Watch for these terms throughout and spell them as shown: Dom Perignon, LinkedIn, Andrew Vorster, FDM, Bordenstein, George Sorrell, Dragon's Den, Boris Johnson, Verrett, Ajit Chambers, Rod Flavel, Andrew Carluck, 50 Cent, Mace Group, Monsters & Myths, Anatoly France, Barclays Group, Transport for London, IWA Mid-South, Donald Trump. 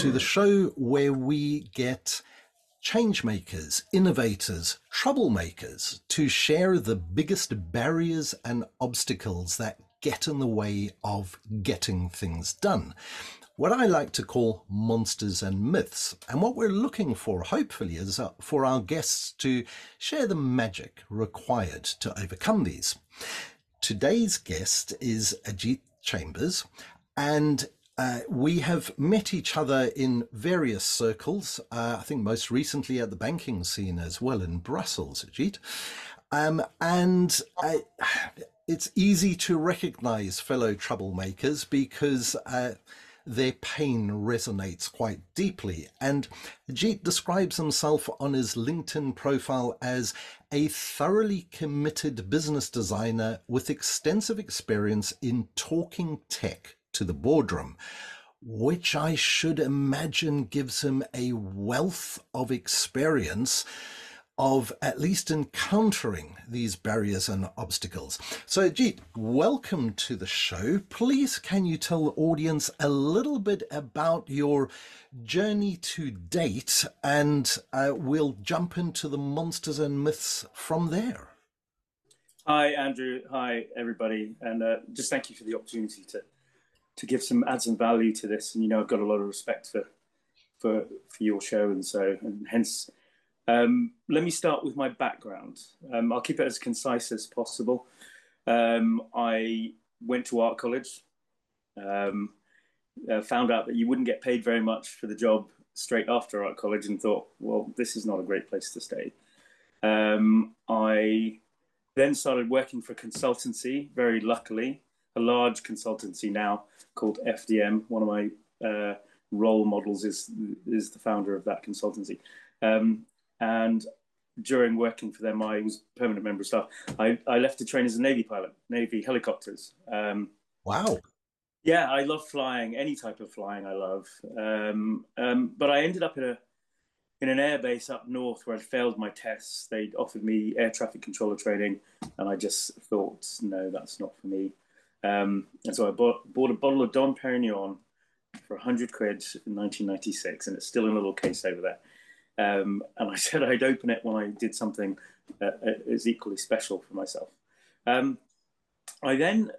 to the show where we get change makers, innovators, troublemakers to share the biggest barriers and obstacles that get in the way of getting things done. What I like to call monsters and myths. And what we're looking for, hopefully, is for our guests to share the magic required to overcome these. Today's guest is Ajit Chambers, and we have met each other in various circles, I think most recently at the banking scene as well in Brussels, Ajit. It's easy to recognize fellow troublemakers because their pain resonates quite deeply. And Ajit describes himself on his LinkedIn profile as a thoroughly committed business designer with extensive experience in talking tech to the boardroom, which I should imagine gives him a wealth of experience of at least encountering these barriers and obstacles. So Ajit, welcome to the show. Please, can you tell the audience a little bit about your journey to date, and we'll jump into the monsters and myths from there. Hi, Andrew. Hi, everybody. And just thank you for the opportunity to give some add some value to this. And, you know, I've got a lot of respect for your show, and so, and hence, let me start with my background. I'll keep it as concise as possible. I went to art college, found out that you wouldn't get paid very much for the job straight after art college, and thought, well, this is not a great place to stay. I then started working for a consultancy, very luckily, a large consultancy now called FDM. One of my role models is the founder of that consultancy. And during working for them, I was a permanent member of staff. I left to train as a Navy pilot, Navy helicopters. Wow. Yeah, I love flying, any type of flying I love. But I ended up in an airbase up north where I failed my tests. They offered me air traffic controller training, and I just thought, no, that's not for me. And so I bought a bottle of Dom Perignon for £100 in 1996, and it's still in a little case over there. And I said I'd open it when I did something that is equally special for myself. I then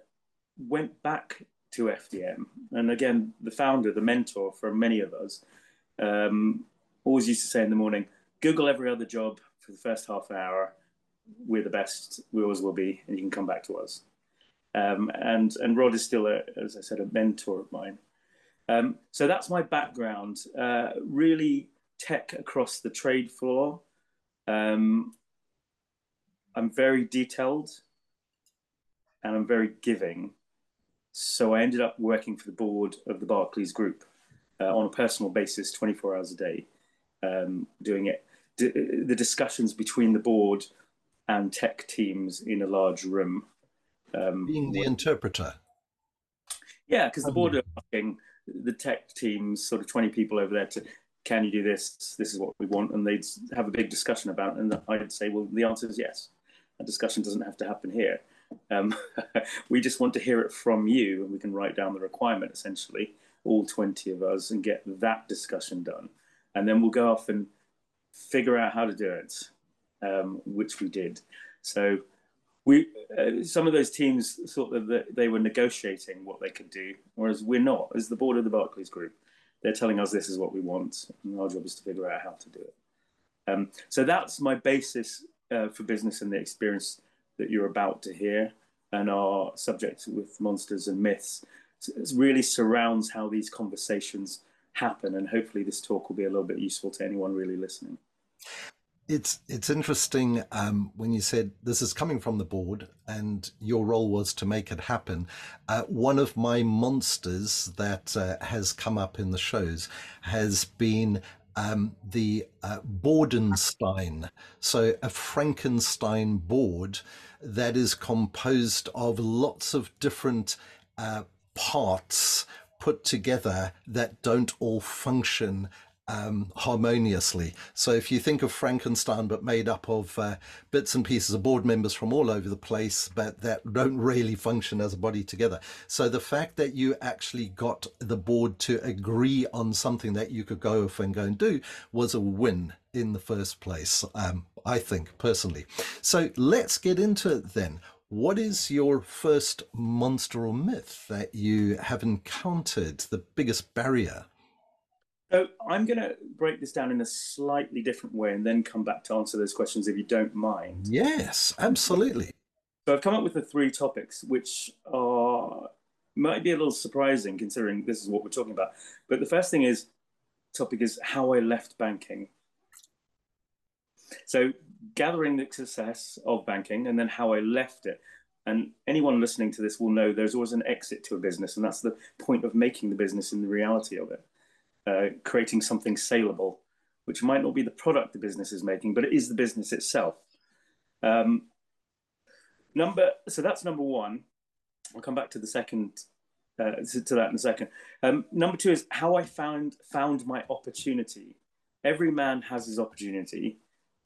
went back to FDM. And again, the founder, the mentor for many of us, always used to say in the morning, Google every other job for the first half an hour. We're the best. We always will be. And you can come back to us. And Rod is still, as I said, a mentor of mine. So that's my background. Really tech across the trade floor. I'm very detailed and I'm very giving. So I ended up working for the board of the Barclays Group on a personal basis, 24 hours a day, doing it. The discussions between the board and tech teams in a large room. Being the interpreter. Yeah, because the board are asking the tech teams, sort of 20 people over there, to, can you do this? This is what we want. And they'd have a big discussion about it. And I'd say, well, the answer is yes. That discussion doesn't have to happen here. We just want to hear it from you. And we can write down the requirement, essentially, all 20 of us, and get that discussion done. And then we'll go off and figure out how to do it, which we did. So we, some of those teams thought that they were negotiating what they could do, whereas we're not. As the board of the Barclays Group, they're telling us this is what we want, and our job is to figure out how to do it. So that's my basis for business and the experience that you're about to hear, and our subject with monsters and myths. It really surrounds how these conversations happen, and hopefully this talk will be a little bit useful to anyone really listening. It's interesting when you said this is coming from the board and your role was to make it happen. One of my monsters that has come up in the shows has been the Bordenstein. So a Frankenstein board that is composed of lots of different parts put together that don't all function harmoniously. So if you think of Frankenstein, but made up of bits and pieces of board members from all over the place, but that don't really function as a body together. So the fact that you actually got the board to agree on something that you could go off and go and do was a win in the first place, I think, personally. So let's get into it then. What is your first monster or myth that you have encountered, the biggest barrier? So I'm going to break this down in a slightly different way and then come back to answer those questions if you don't mind. Yes, absolutely. So I've come up with the three topics, which might be a little surprising considering this is what we're talking about. But the first thing is, topic is how I left banking. So gathering the success of banking and then how I left it. And anyone listening to this will know there's always an exit to a business, and that's the point of making the business and the reality of it. Creating something saleable, which might not be the product the business is making, but it is the business itself. So that's number one. I'll come back to the second, to that in a second. Number two is how I found my opportunity. Every man has his opportunity,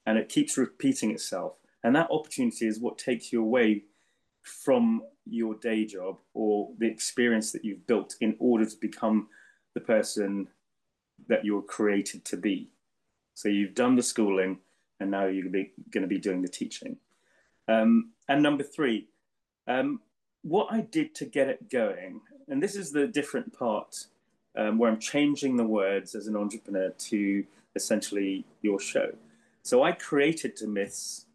and it keeps repeating itself. And that opportunity is what takes you away from your day job or the experience that you've built in order to become the person that you're created to be. So you've done the schooling, and now you're going to be doing the teaching. And number three, what I did to get it going. And this is the different part where I'm changing the words as an entrepreneur to essentially your show. So I created the myths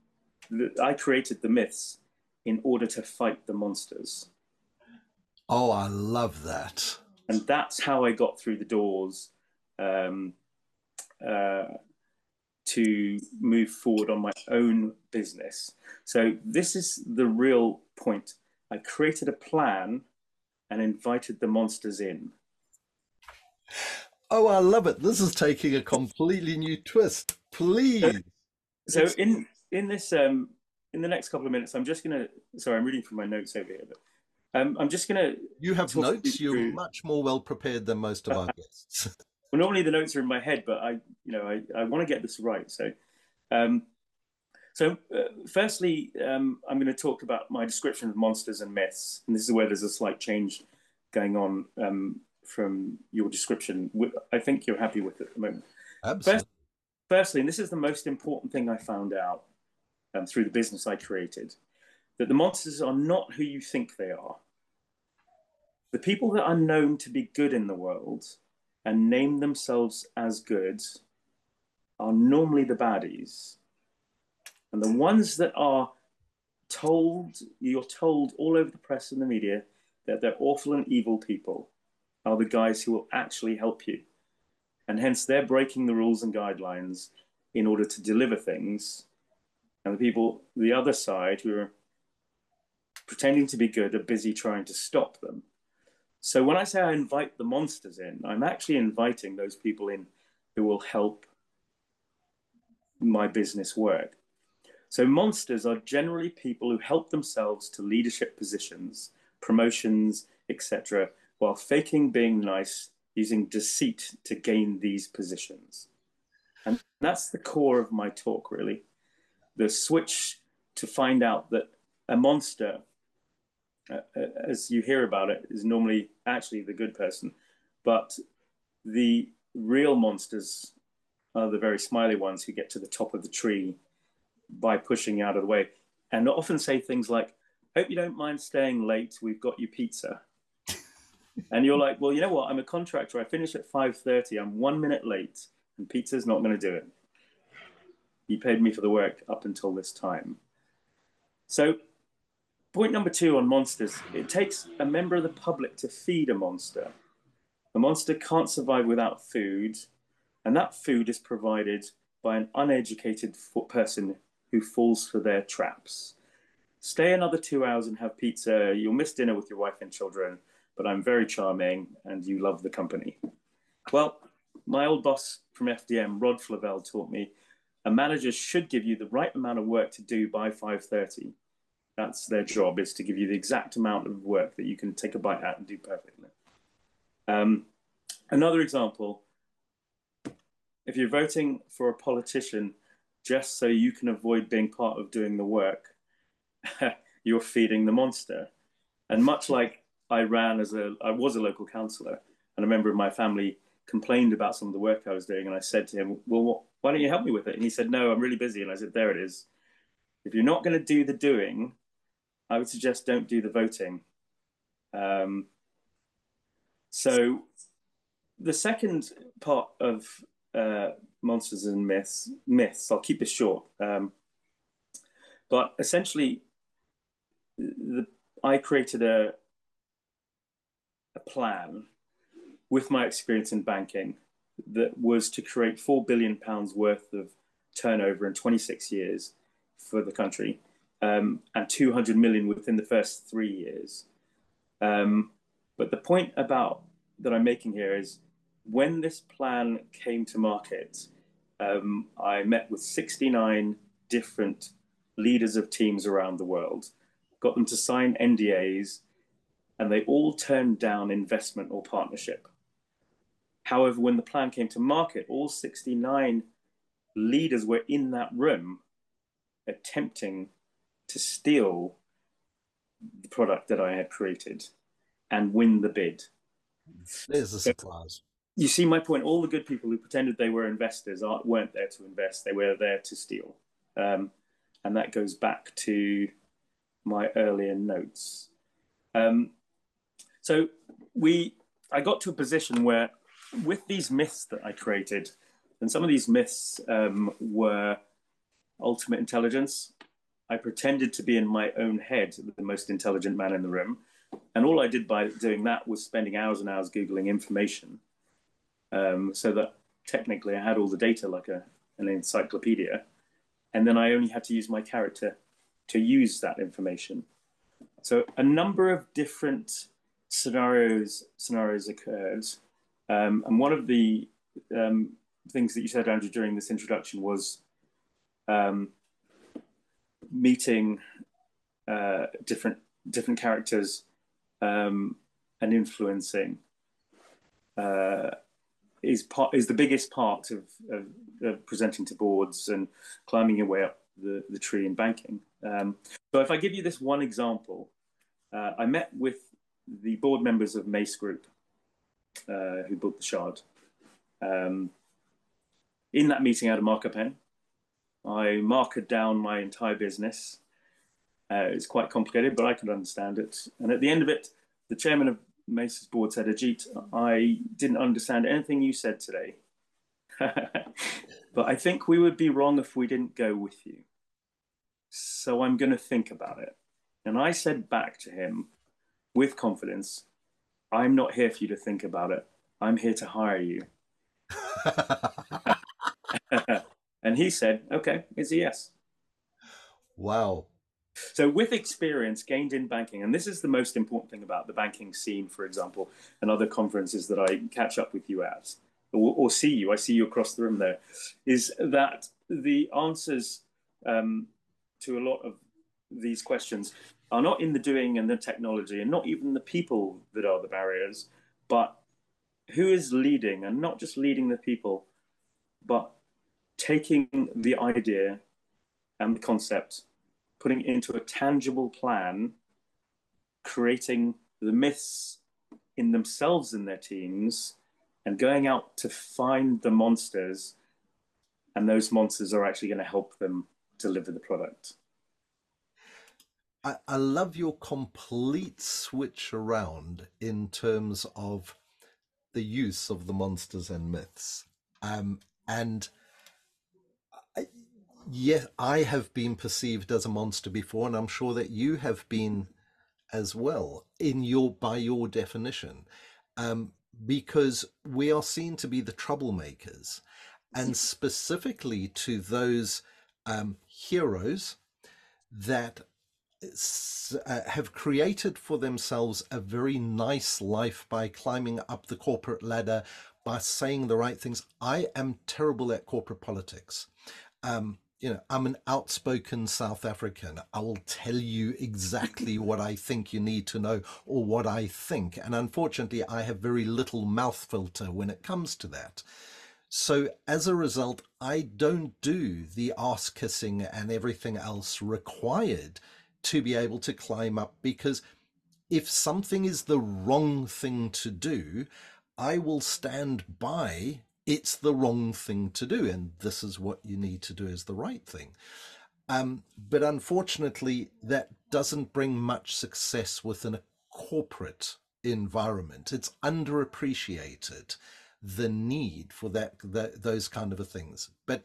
in order to fight the monsters. Oh, I love that. And that's how I got through the doors to move forward on my own business. So this is the real point. I created a plan and invited the monsters in. Oh, I love it. This is taking a completely new twist. Please. So in this, in the next couple of minutes, I'm just going to, sorry, I'm reading from my notes over here, but I'm just going to... You have notes. You're much more well-prepared than most of our guests. Well, normally the notes are in my head, but I want to get this right. So, firstly, I'm going to talk about my description of monsters and myths. And this is where there's a slight change going on from your description. I think you're happy with it at the moment. Absolutely. Firstly, and this is the most important thing I found out through the business I created, that the monsters are not who you think they are. The people that are known to be good in the world and name themselves as good are normally the baddies. And the ones that are you're told all over the press and the media that they're awful and evil people are the guys who will actually help you. And hence they're breaking the rules and guidelines in order to deliver things. And the people, the other side, who are pretending to be good are busy trying to stop them. So when I say I invite the monsters in, I'm actually inviting those people in who will help my business work. So monsters are generally people who help themselves to leadership positions, promotions, etc., while faking being nice, using deceit to gain these positions. And that's the core of my talk, really. The switch to find out that a monster, as you hear about it, is normally actually the good person, but the real monsters are the very smiley ones who get to the top of the tree by pushing out of the way, and often say things like, "Hope you don't mind staying late. We've got you pizza." And you're like, "Well, you know what? I'm a contractor. I finish at 5:30. I'm 1 minute late, and pizza's not going to do it. You paid me for the work up until this time." So. Point number two on monsters, it takes a member of the public to feed a monster. A monster can't survive without food, and that food is provided by an uneducated person who falls for their traps. Stay another 2 hours and have pizza. You'll miss dinner with your wife and children, but I'm very charming and you love the company. Well, my old boss from FDM, Rod Flavel, taught me a manager should give you the right amount of work to do by 5:30. That's their job, is to give you the exact amount of work that you can take a bite at and do perfectly. Another example, If you're voting for a politician just so you can avoid being part of doing the work, you're feeding the monster. And much like I ran as I was a local councillor, and a member of my family complained about some of the work I was doing, and I said to him, well, why don't you help me with it? And he said, no, I'm really busy. And I said, there it is. If you're not going to do the doing, I would suggest don't do the voting. So the second part of monsters and myths, I'll keep this short, but essentially I created a plan with my experience in banking that was to create £4 billion worth of turnover in 26 years for the country, and 200 million within the first 3 years. But the point that I'm making here is, when this plan came to market, I met with 69 different leaders of teams around the world, got them to sign NDAs, and they all turned down investment or partnership. However, when the plan came to market, all 69 leaders were in that room attempting to steal the product that I had created and win the bid. There's a surprise. You see my point? All the good people who pretended they were investors weren't there to invest. They were there to steal. And that goes back to my earlier notes. So I got to a position where, with these myths that I created, and some of these myths were ultimate intelligence. I pretended to be in my own head the most intelligent man in the room. And all I did by doing that was spending hours and hours Googling information, so that technically I had all the data like an encyclopedia. And then I only had to use my character to use that information. So a number of different scenarios occurred. And one of the things that you said, Andrew, during this introduction was meeting different characters and influencing is the biggest part of presenting to boards and climbing your way up the tree in banking. So if I give you this one example, I met with the board members of Mace Group, who built the Shard. In that meeting, I had a marker pen. I markered down my entire business. It's quite complicated, but I could understand it. And at the end of it, the chairman of Mace's board said, Ajit, I didn't understand anything you said today, but I think we would be wrong if we didn't go with you. So I'm going to think about it. And I said back to him with confidence, I'm not here for you to think about it. I'm here to hire you. And he said, okay, it's a yes. Wow. So with experience gained in banking, and this is the most important thing about the banking scene, for example, and other conferences that I catch up with you at, or see you, I see you across the room there, is that the answers to a lot of these questions are not in the doing and the technology, and not even the people that are the barriers, but who is leading, and not just leading the people, but taking the idea and the concept, putting it into a tangible plan, creating the myths in themselves and their teams, and going out to find the monsters, and those monsters are actually going to help them deliver the product. I love your complete switch around in terms of the use of the monsters and myths. Yes, I have been perceived as a monster before, and I'm sure that you have been as well, by your definition, because we are seen to be the troublemakers, and specifically to those heroes that have created for themselves a very nice life by climbing up the corporate ladder, by saying the right things. I am terrible at corporate politics. You know, I'm an outspoken South African. I will tell you exactly what I think you need to know, or what I think. And unfortunately, I have very little mouth filter when it comes to that. So as a result, I don't do the ass kissing and everything else required to be able to climb up, because if something is the wrong thing to do, I will stand by it's the wrong thing to do, and this is what you need to do is the right thing. But unfortunately, that doesn't bring much success within a corporate environment. It's underappreciated, the need for those kind of things. But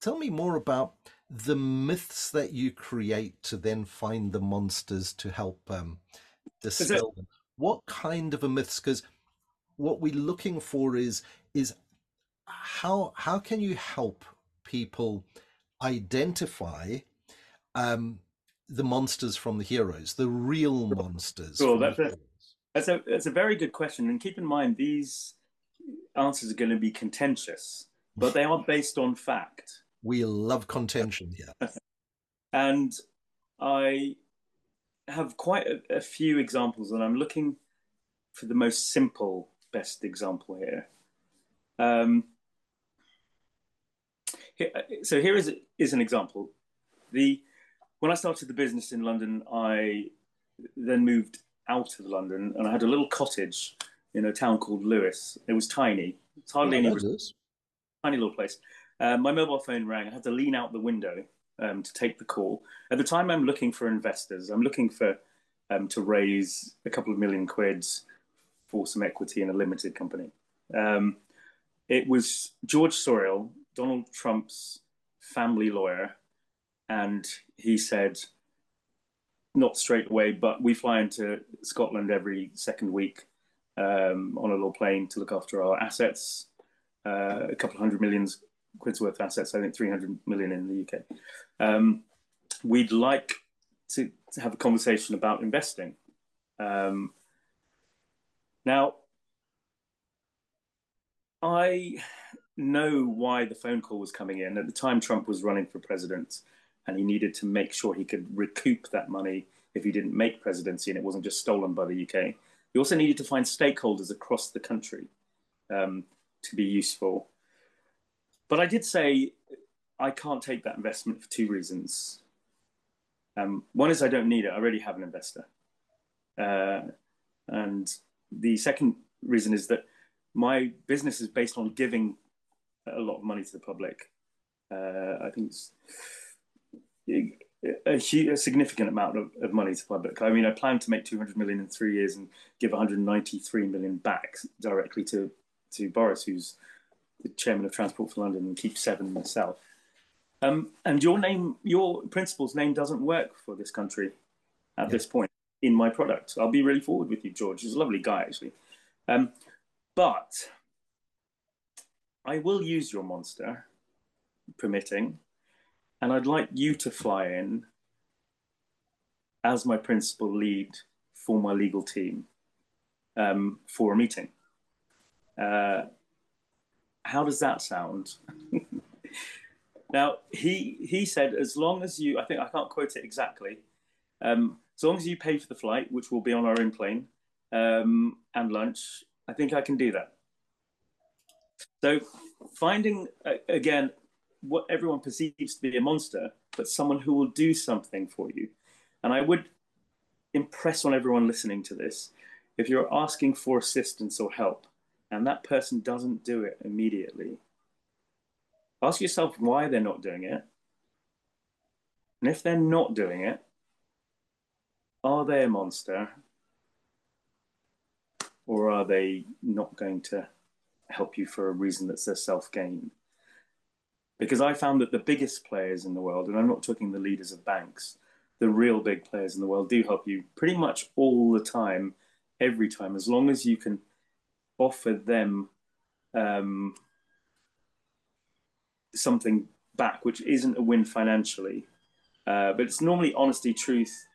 tell me more about the myths that you create to then find the monsters to help dispel them. What kind of a myths? Because what we're looking for is how can you help people identify the monsters from the heroes, the real monsters? Sure, that's a very good question. And keep in mind, these answers are going to be contentious, but they are based on fact. We love contention here. And I have quite a few examples, and I'm looking for the most simple, best example here. So here is an example. When I started the business in London, I then moved out of London, and I had a little cottage in a town called Lewis. It was tiny. It's hardly any resource. Tiny little place. My mobile phone rang. I had to lean out the window to take the call. At the time, I'm looking for investors. I'm looking for to raise a couple of million quids for some equity in a limited company. It was George Sorrell, Donald Trump's family lawyer, and he said, not straight away, but we fly into Scotland every second week on a little plane to look after our assets, a couple hundred millions quid's worth of assets, I think 300 million in the UK. We'd like to have a conversation about investing. Now, I know why the phone call was coming in. At the time, Trump was running for president, and he needed to make sure he could recoup that money if he didn't make presidency and it wasn't just stolen by the UK. He also needed to find stakeholders across the country to be useful. But I did say, I can't take that investment for two reasons. One is I don't need it. I already have an investor. And the second reason is that my business is based on giving a lot of money to the public. I think it's a significant amount of money to the public. I mean, I plan to make 200 million in 3 years and give 193 million back directly to Boris, who's the chairman of Transport for London, and keep 7 myself. And your principal's name doesn't work for this country at this point in my product. I'll be really forward with you, George. He's a lovely guy, actually. But I will use your monster, permitting, and I'd like you to fly in as my principal lead for my legal team for a meeting. How does that sound? Now, he said, as long as you, I think I can't quote it exactly, as long as you pay for the flight, which will be on our own plane, and lunch, I think I can do that. So finding, again, what everyone perceives to be a monster, but someone who will do something for you. And I would impress on everyone listening to this, if you're asking for assistance or help, and that person doesn't do it immediately, ask yourself why they're not doing it. And if they're not doing it, are they a monster? Or are they not going to help you for a reason that's their self-gain? Because I found that the biggest players in the world, and I'm not talking the leaders of banks, the real big players in the world do help you pretty much all the time, every time, as long as you can offer them something back, which isn't a win financially, but it's normally honesty, truth,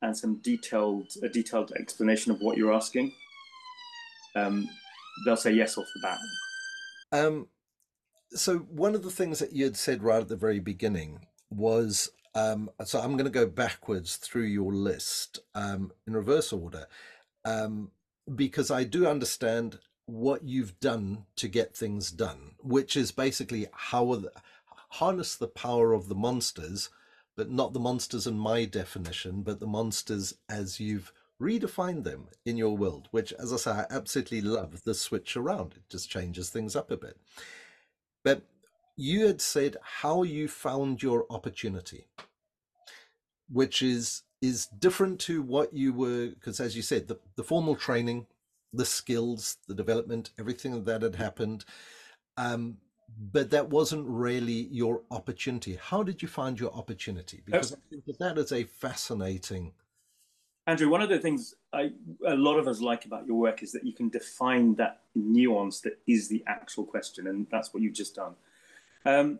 and some detailed explanation of what you're asking. They'll say yes off the bat. So one of the things that you had said right at the very beginning was, so I'm going to go backwards through your list in reverse order, because I do understand what you've done to get things done, which is basically harness the power of the monsters, but not the monsters in my definition, but the monsters as you've redefined them in your world, which, as I say, I absolutely love the switch around. It just changes things up a bit. But you had said how you found your opportunity, which is different to what you were, because as you said, the formal training, the skills, the development, everything of that had happened, but that wasn't really your opportunity. How did you find your opportunity? Because I think that is a fascinating... Andrew, one of the things a lot of us like about your work is that you can define that nuance that is the actual question, and that's what you've just done.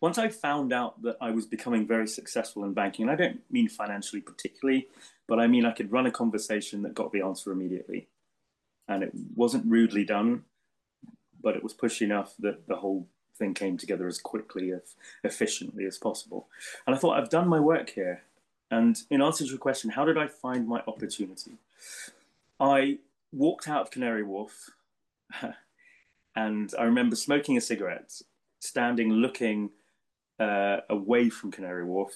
Once I found out that I was becoming very successful in banking, and I don't mean financially particularly, but I mean I could run a conversation that got the answer immediately. And it wasn't rudely done, but it was pushy enough that the whole thing came together as quickly, as efficiently as possible. And I thought, I've done my work here. And in answer to your question, how did I find my opportunity? I walked out of Canary Wharf and I remember smoking a cigarette, standing looking away from Canary Wharf,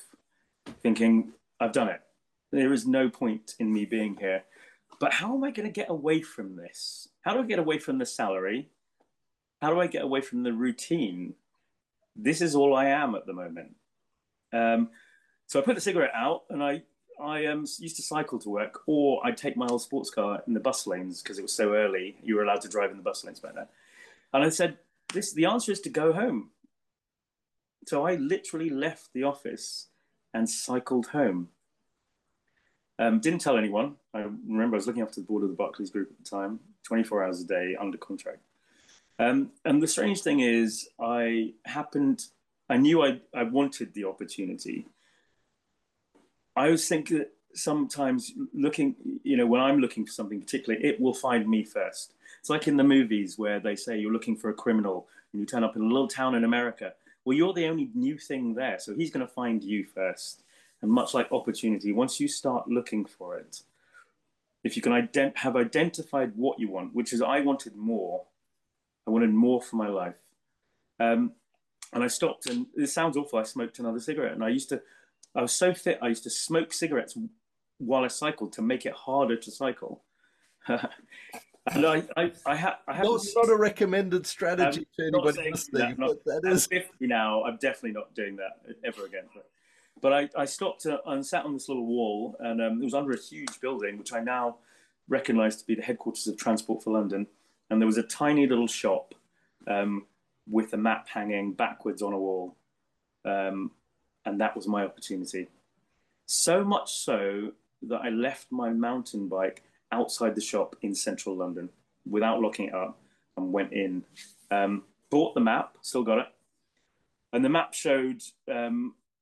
thinking, I've done it. There is no point in me being here. But how am I going to get away from this? How do I get away from the salary? How do I get away from the routine? This is all I am at the moment. So I put the cigarette out, and I used to cycle to work, or I'd take my old sports car in the bus lanes because it was so early. You were allowed to drive in the bus lanes back then. And I said, the answer is to go home. So I literally left the office and cycled home. Didn't tell anyone. I remember I was looking after the board of the Barclays Group at the time, 24 hours a day under contract. And the strange thing is I knew I wanted the opportunity. I always think that sometimes when I'm looking for something particularly, it will find me first. It's like in the movies where they say you're looking for a criminal and you turn up in a little town in America. Well, you're the only new thing there, so he's going to find you first. And much like opportunity, once you start looking for it, if you can have identified what you want, which is I wanted more for my life. And I stopped, and this sounds awful, I smoked another cigarette, and I was so fit, I used to smoke cigarettes while I cycled to make it harder to cycle. And I that's not a recommended strategy to anybody listening, but that is... At 50 now, I'm definitely not doing that ever again. But I stopped and sat on this little wall, and it was under a huge building, which I now recognise to be the headquarters of Transport for London. And there was a tiny little shop with a map hanging backwards on a wall. And that was my opportunity. So much so that I left my mountain bike outside the shop in central London without locking it up and went in. Bought the map, still got it. And the map showed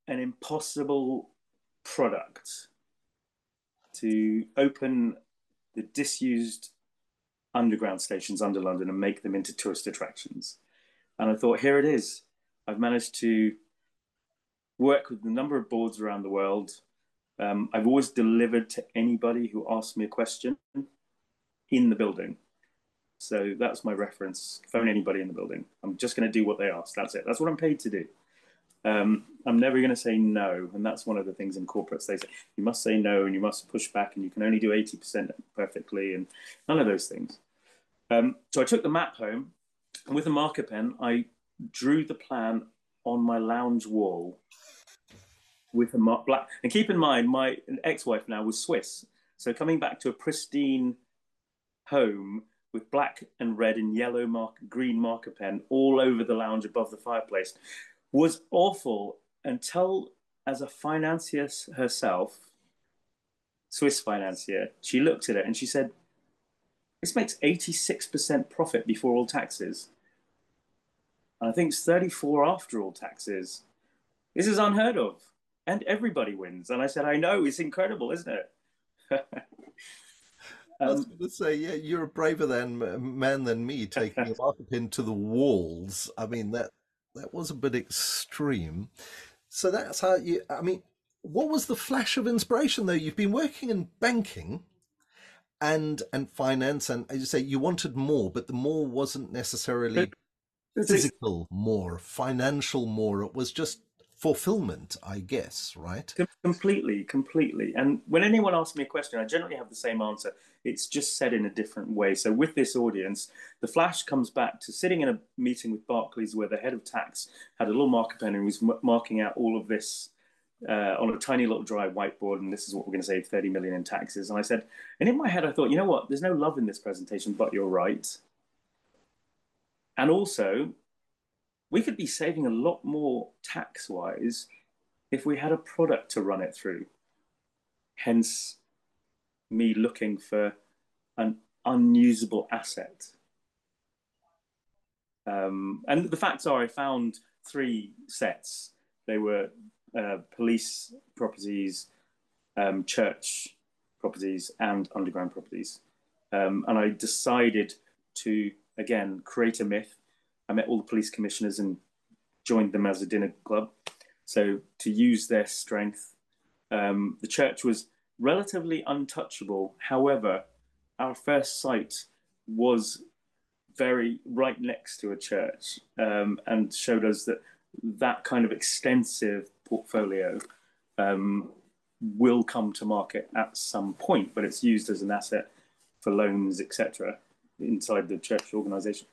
an impossible product to open the disused underground stations under London and make them into tourist attractions. And I thought, here it is. I've managed to work with a number of boards around the world. I've always delivered to anybody who asked me a question in the building. So that's my reference, phone anybody in the building. I'm just gonna do what they ask, that's it. That's what I'm paid to do. I'm never gonna say no, and that's one of the things in corporates, they say, you must say no and you must push back and you can only do 80% perfectly and none of those things. So I took the map home, and with a marker pen, I drew the plan on my lounge wall with a black, and keep in mind, my ex-wife now was Swiss. So coming back to a pristine home with black and red and yellow green marker pen all over the lounge above the fireplace was awful until, as a financier herself, Swiss financier, she looked at it and she said, this makes 86% profit before all taxes. And I think it's 34 after all taxes. This is unheard of. And everybody wins. And I said, I know, it's incredible, isn't it? I was going to say, yeah, you're a braver man than me, taking a marker pin to the walls. I mean, that was a bit extreme. So that's how you, I mean, what was the flash of inspiration, though? You've been working in banking and finance, and as you say, you wanted more, but the more wasn't necessarily physical more, financial more. It was just fulfillment, I guess, right? Completely. And when anyone asks me a question, I generally have the same answer. It's just said in a different way. So with this audience, the flash comes back to sitting in a meeting with Barclays where the head of tax had a little marker pen and was marking out all of this on a tiny little dry whiteboard, and this is what we're going to save 30 million in taxes. And I said, and in my head, I thought, you know what? There's no love in this presentation, but you're right. And also, we could be saving a lot more tax-wise if we had a product to run it through. Hence, me looking for an unusable asset. And the facts are, I found three sets. They were police properties, church properties, and underground properties. And I decided to, again, create a myth. I met all the police commissioners and joined them as a dinner club. So to use their strength, the church was relatively untouchable. However, our first site was very right next to a church, and showed us that that kind of extensive portfolio will come to market at some point, but it's used as an asset for loans, etc., inside the church organisation.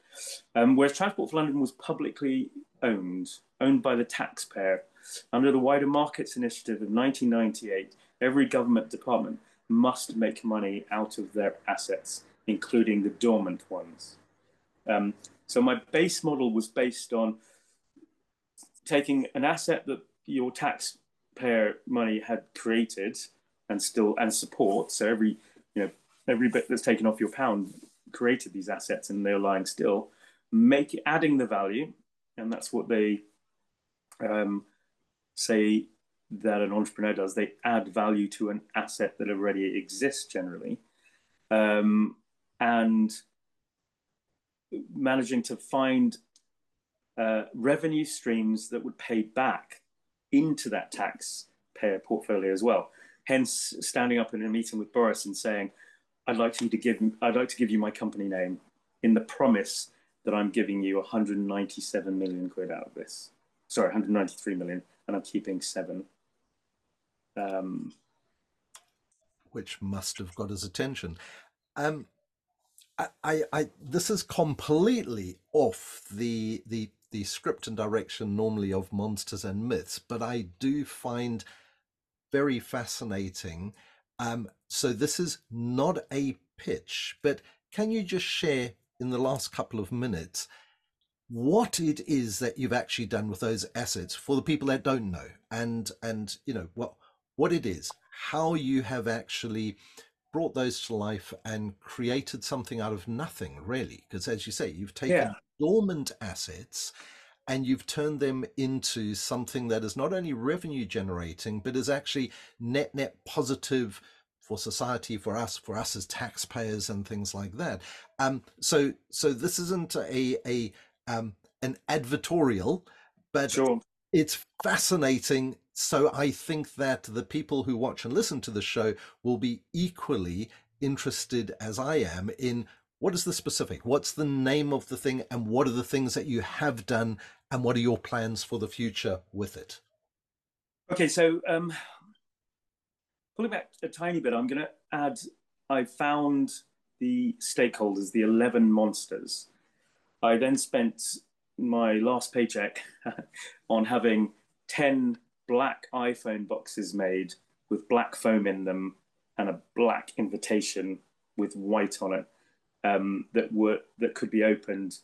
Whereas Transport for London was publicly owned by the taxpayer. Under the Wider Markets Initiative of 1998, every government department must make money out of their assets, including the dormant ones. So my base model was based on taking an asset that your taxpayer money had created and support. So every bit that's taken off your pound created these assets, and they're lying still, adding the value. And that's what they say that an entrepreneur does. They add value to an asset that already exists generally, and managing to find revenue streams that would pay back into that taxpayer portfolio as well. Hence, standing up in a meeting with Boris and saying, I'd like to give you my company name in the promise that I'm giving you 197 million quid out of this. Sorry, 193 million, and I'm keeping 7. Which must have got his attention. This is completely off the script and direction normally of Monsters and Myths, but I do find very fascinating. So this is not a pitch, but can you just share in the last couple of minutes what it is that you've actually done with those assets for the people that don't know, and you know what it is, how you have actually brought those to life and created something out of nothing, really? Because as you say, you've taken dormant assets and you've turned them into something that is not only revenue generating, but is actually net positive for society, for us as taxpayers and things like that. So this isn't an advertorial, but sure, it's fascinating. So I think that the people who watch and listen to the show will be equally interested as I am in what is the specific, what's the name of the thing, and what are the things that you have done, and what are your plans for the future with it? Okay, so pulling back a tiny bit, I'm going to add, I found the stakeholders, the 11 monsters. I then spent my last paycheck on having 10 black iPhone boxes made with black foam in them and a black invitation with white on it, that could be opened.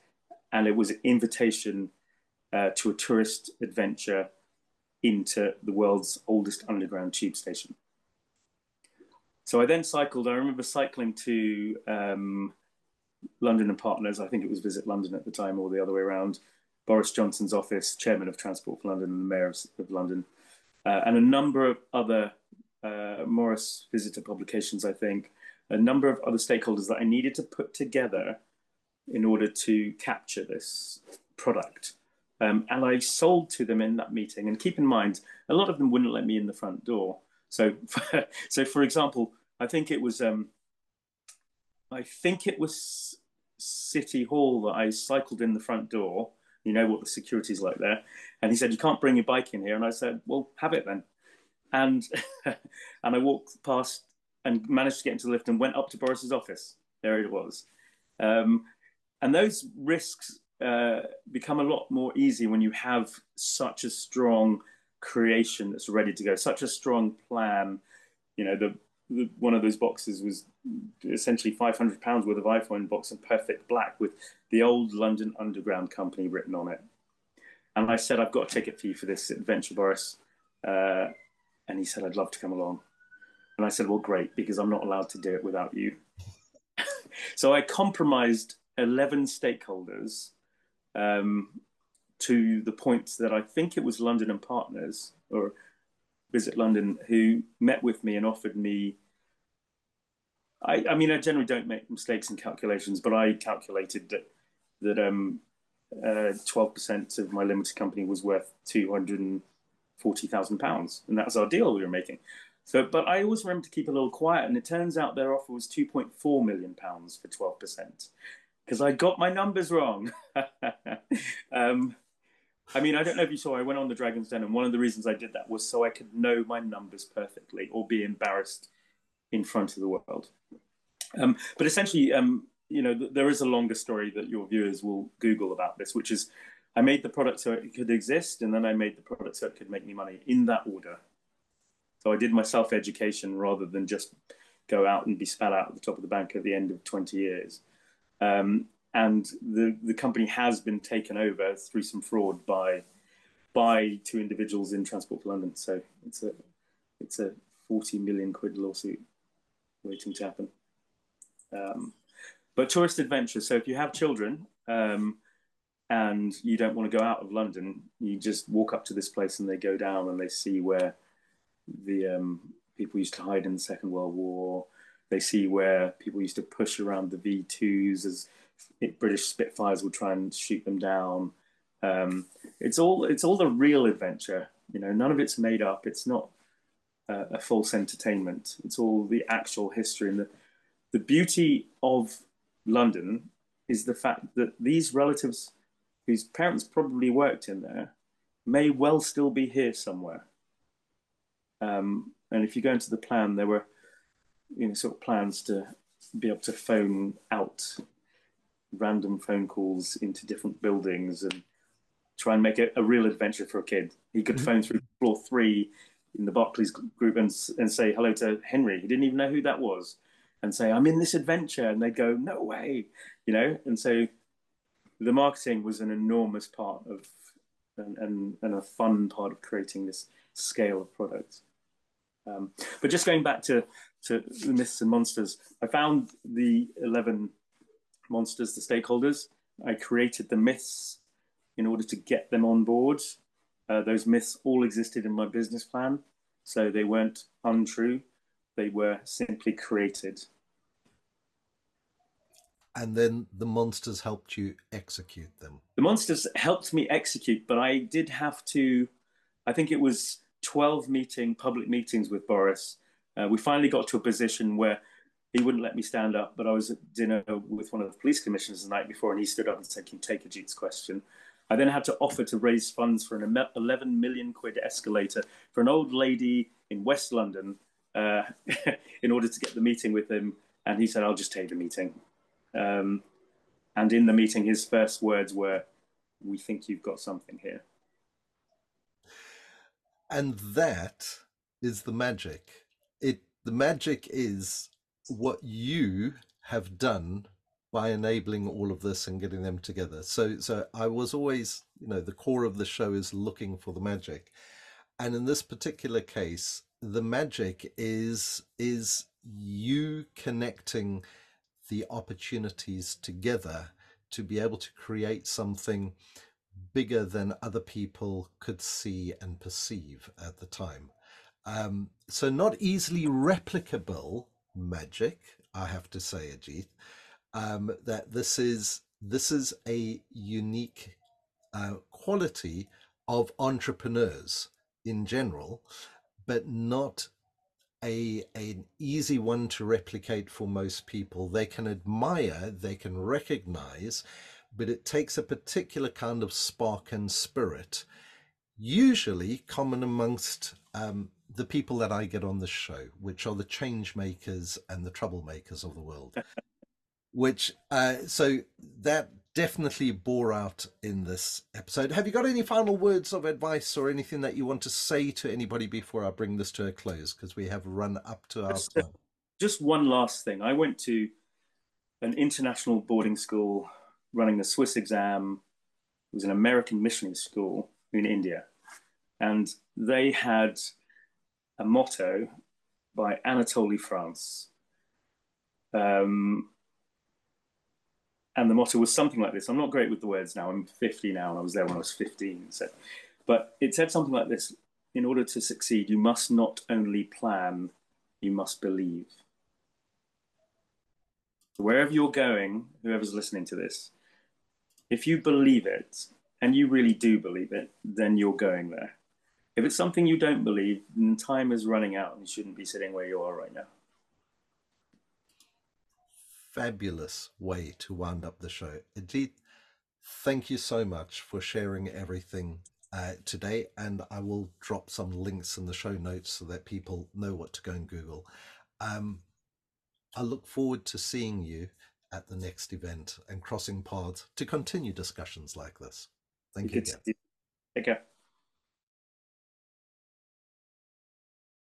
And it was an invitation to a tourist adventure into the world's oldest underground tube station. So I then cycled. I remember cycling to London and Partners. I think it was Visit London at the time, or the other way around. Boris Johnson's office, chairman of Transport for London and the mayor of London, and a number of other Morris Visitor publications, I think, a number of other stakeholders that I needed to put together in order to capture this product. And I sold to them in that meeting. And keep in mind, a lot of them wouldn't let me in the front door. So for example, I think it was I think it was City Hall that I cycled in the front door. You know what the security's like there. And he said, you can't bring your bike in here. And I said, well, have it then. And I walked past and managed to get into the lift and went up to Boris's office. There it was. And those risks become a lot more easy when you have such a strong creation that's ready to go, such a strong plan. You know, the one of those boxes was essentially £500 worth of iPhone box in perfect black with the old London Underground Company written on it. And I said, I've got a ticket for you for this adventure, Boris. And he said, I'd love to come along. And I said, well, great, because I'm not allowed to do it without you. So I compromised 11 stakeholders to the point that I think it was London and Partners or Visit London who met with me and offered me, I mean, I generally don't make mistakes in calculations, but I calculated that 12% of my limited company was worth £240,000. And that's our deal we were making. So, but I always remember to keep a little quiet, and it turns out their offer was £2.4 million for 12%, because I got my numbers wrong. I mean, I don't know if you saw, I went on the Dragon's Den, and one of the reasons I did that was so I could know my numbers perfectly or be embarrassed in front of the world. But essentially, you know, there is a longer story that your viewers will Google about this, which is I made the product so it could exist, and then I made the product so it could make me money, in that order. So I did my self-education rather than just go out and be spat out at the top of the bank at the end of 20 years. And the company has been taken over through some fraud by two individuals in Transport for London. So it's a 40 million quid lawsuit waiting to happen. But tourist adventures. So if you have children and you don't want to go out of London, you just walk up to this place and they go down and they see where the people used to hide in the Second World War. They see where people used to push around the V2s as British Spitfires would try and shoot them down. It's all the real adventure, you know. None of it's made up. It's not a false entertainment. It's all the actual history. And the beauty of London is the fact that these relatives whose parents probably worked in there may well still be here somewhere. And if you go into the plan, there were, you know, sort of plans to be able to phone out random phone calls into different buildings and try and make it a real adventure for a kid. He could phone through floor 3 in the Barclays Group and say hello to Henry. He didn't even know who that was, and say, I'm in this adventure. And they'd go, no way, you know? And so the marketing was an enormous part of, and a fun part of creating this scale of products. But just going back to the myths and monsters, I found the 11 monsters, the stakeholders. I created the myths in order to get them on board. Those myths all existed in my business plan, so they weren't untrue. They were simply created. And then the monsters helped you execute them. The monsters helped me execute, but I did have to, I think it was 12 public meetings with Boris. We finally got to a position where he wouldn't let me stand up, but I was at dinner with one of the police commissioners the night before, and he stood up and said, can you take Ajit's question? I then had to offer to raise funds for an 11 million quid escalator for an old lady in West London in order to get the meeting with him. And he said, I'll just take the meeting. And in the meeting, his first words were, we think you've got something here. And that is the magic. The magic is what you have done by enabling all of this and getting them together. So I was always, you know, the core of the show is looking for the magic. And in this particular case, the magic is you connecting the opportunities together to be able to create something bigger than other people could see and perceive at the time. So not easily replicable magic, I have to say, Ajit, that this is a unique quality of entrepreneurs in general, but not an easy one to replicate for most people. They can admire, they can recognize, but it takes a particular kind of spark and spirit, usually common amongst the people that I get on the show, which are the change makers and the troublemakers of the world. Which, so that definitely bore out in this episode. Have you got any final words of advice or anything that you want to say to anybody before I bring this to a close? Because we have run up to our time. Just one last thing. I went to an international boarding school running the Swiss exam. It was an American missionary school in India. And they had a motto by Anatoly France. And the motto was something like this. I'm not great with the words now. I'm 50 now, and I was there when I was 15. So, but it said something like this: in order to succeed, you must not only plan, you must believe. So wherever you're going, whoever's listening to this, if you believe it, and you really do believe it, then you're going there. If it's something you don't believe, then time is running out, and you shouldn't be sitting where you are right now. Fabulous way to wind up the show. Ajit, thank you so much for sharing everything today, and I will drop some links in the show notes so that people know what to go and Google. I look forward to seeing you at the next event and crossing paths to continue discussions like this. Thank you again. Take care.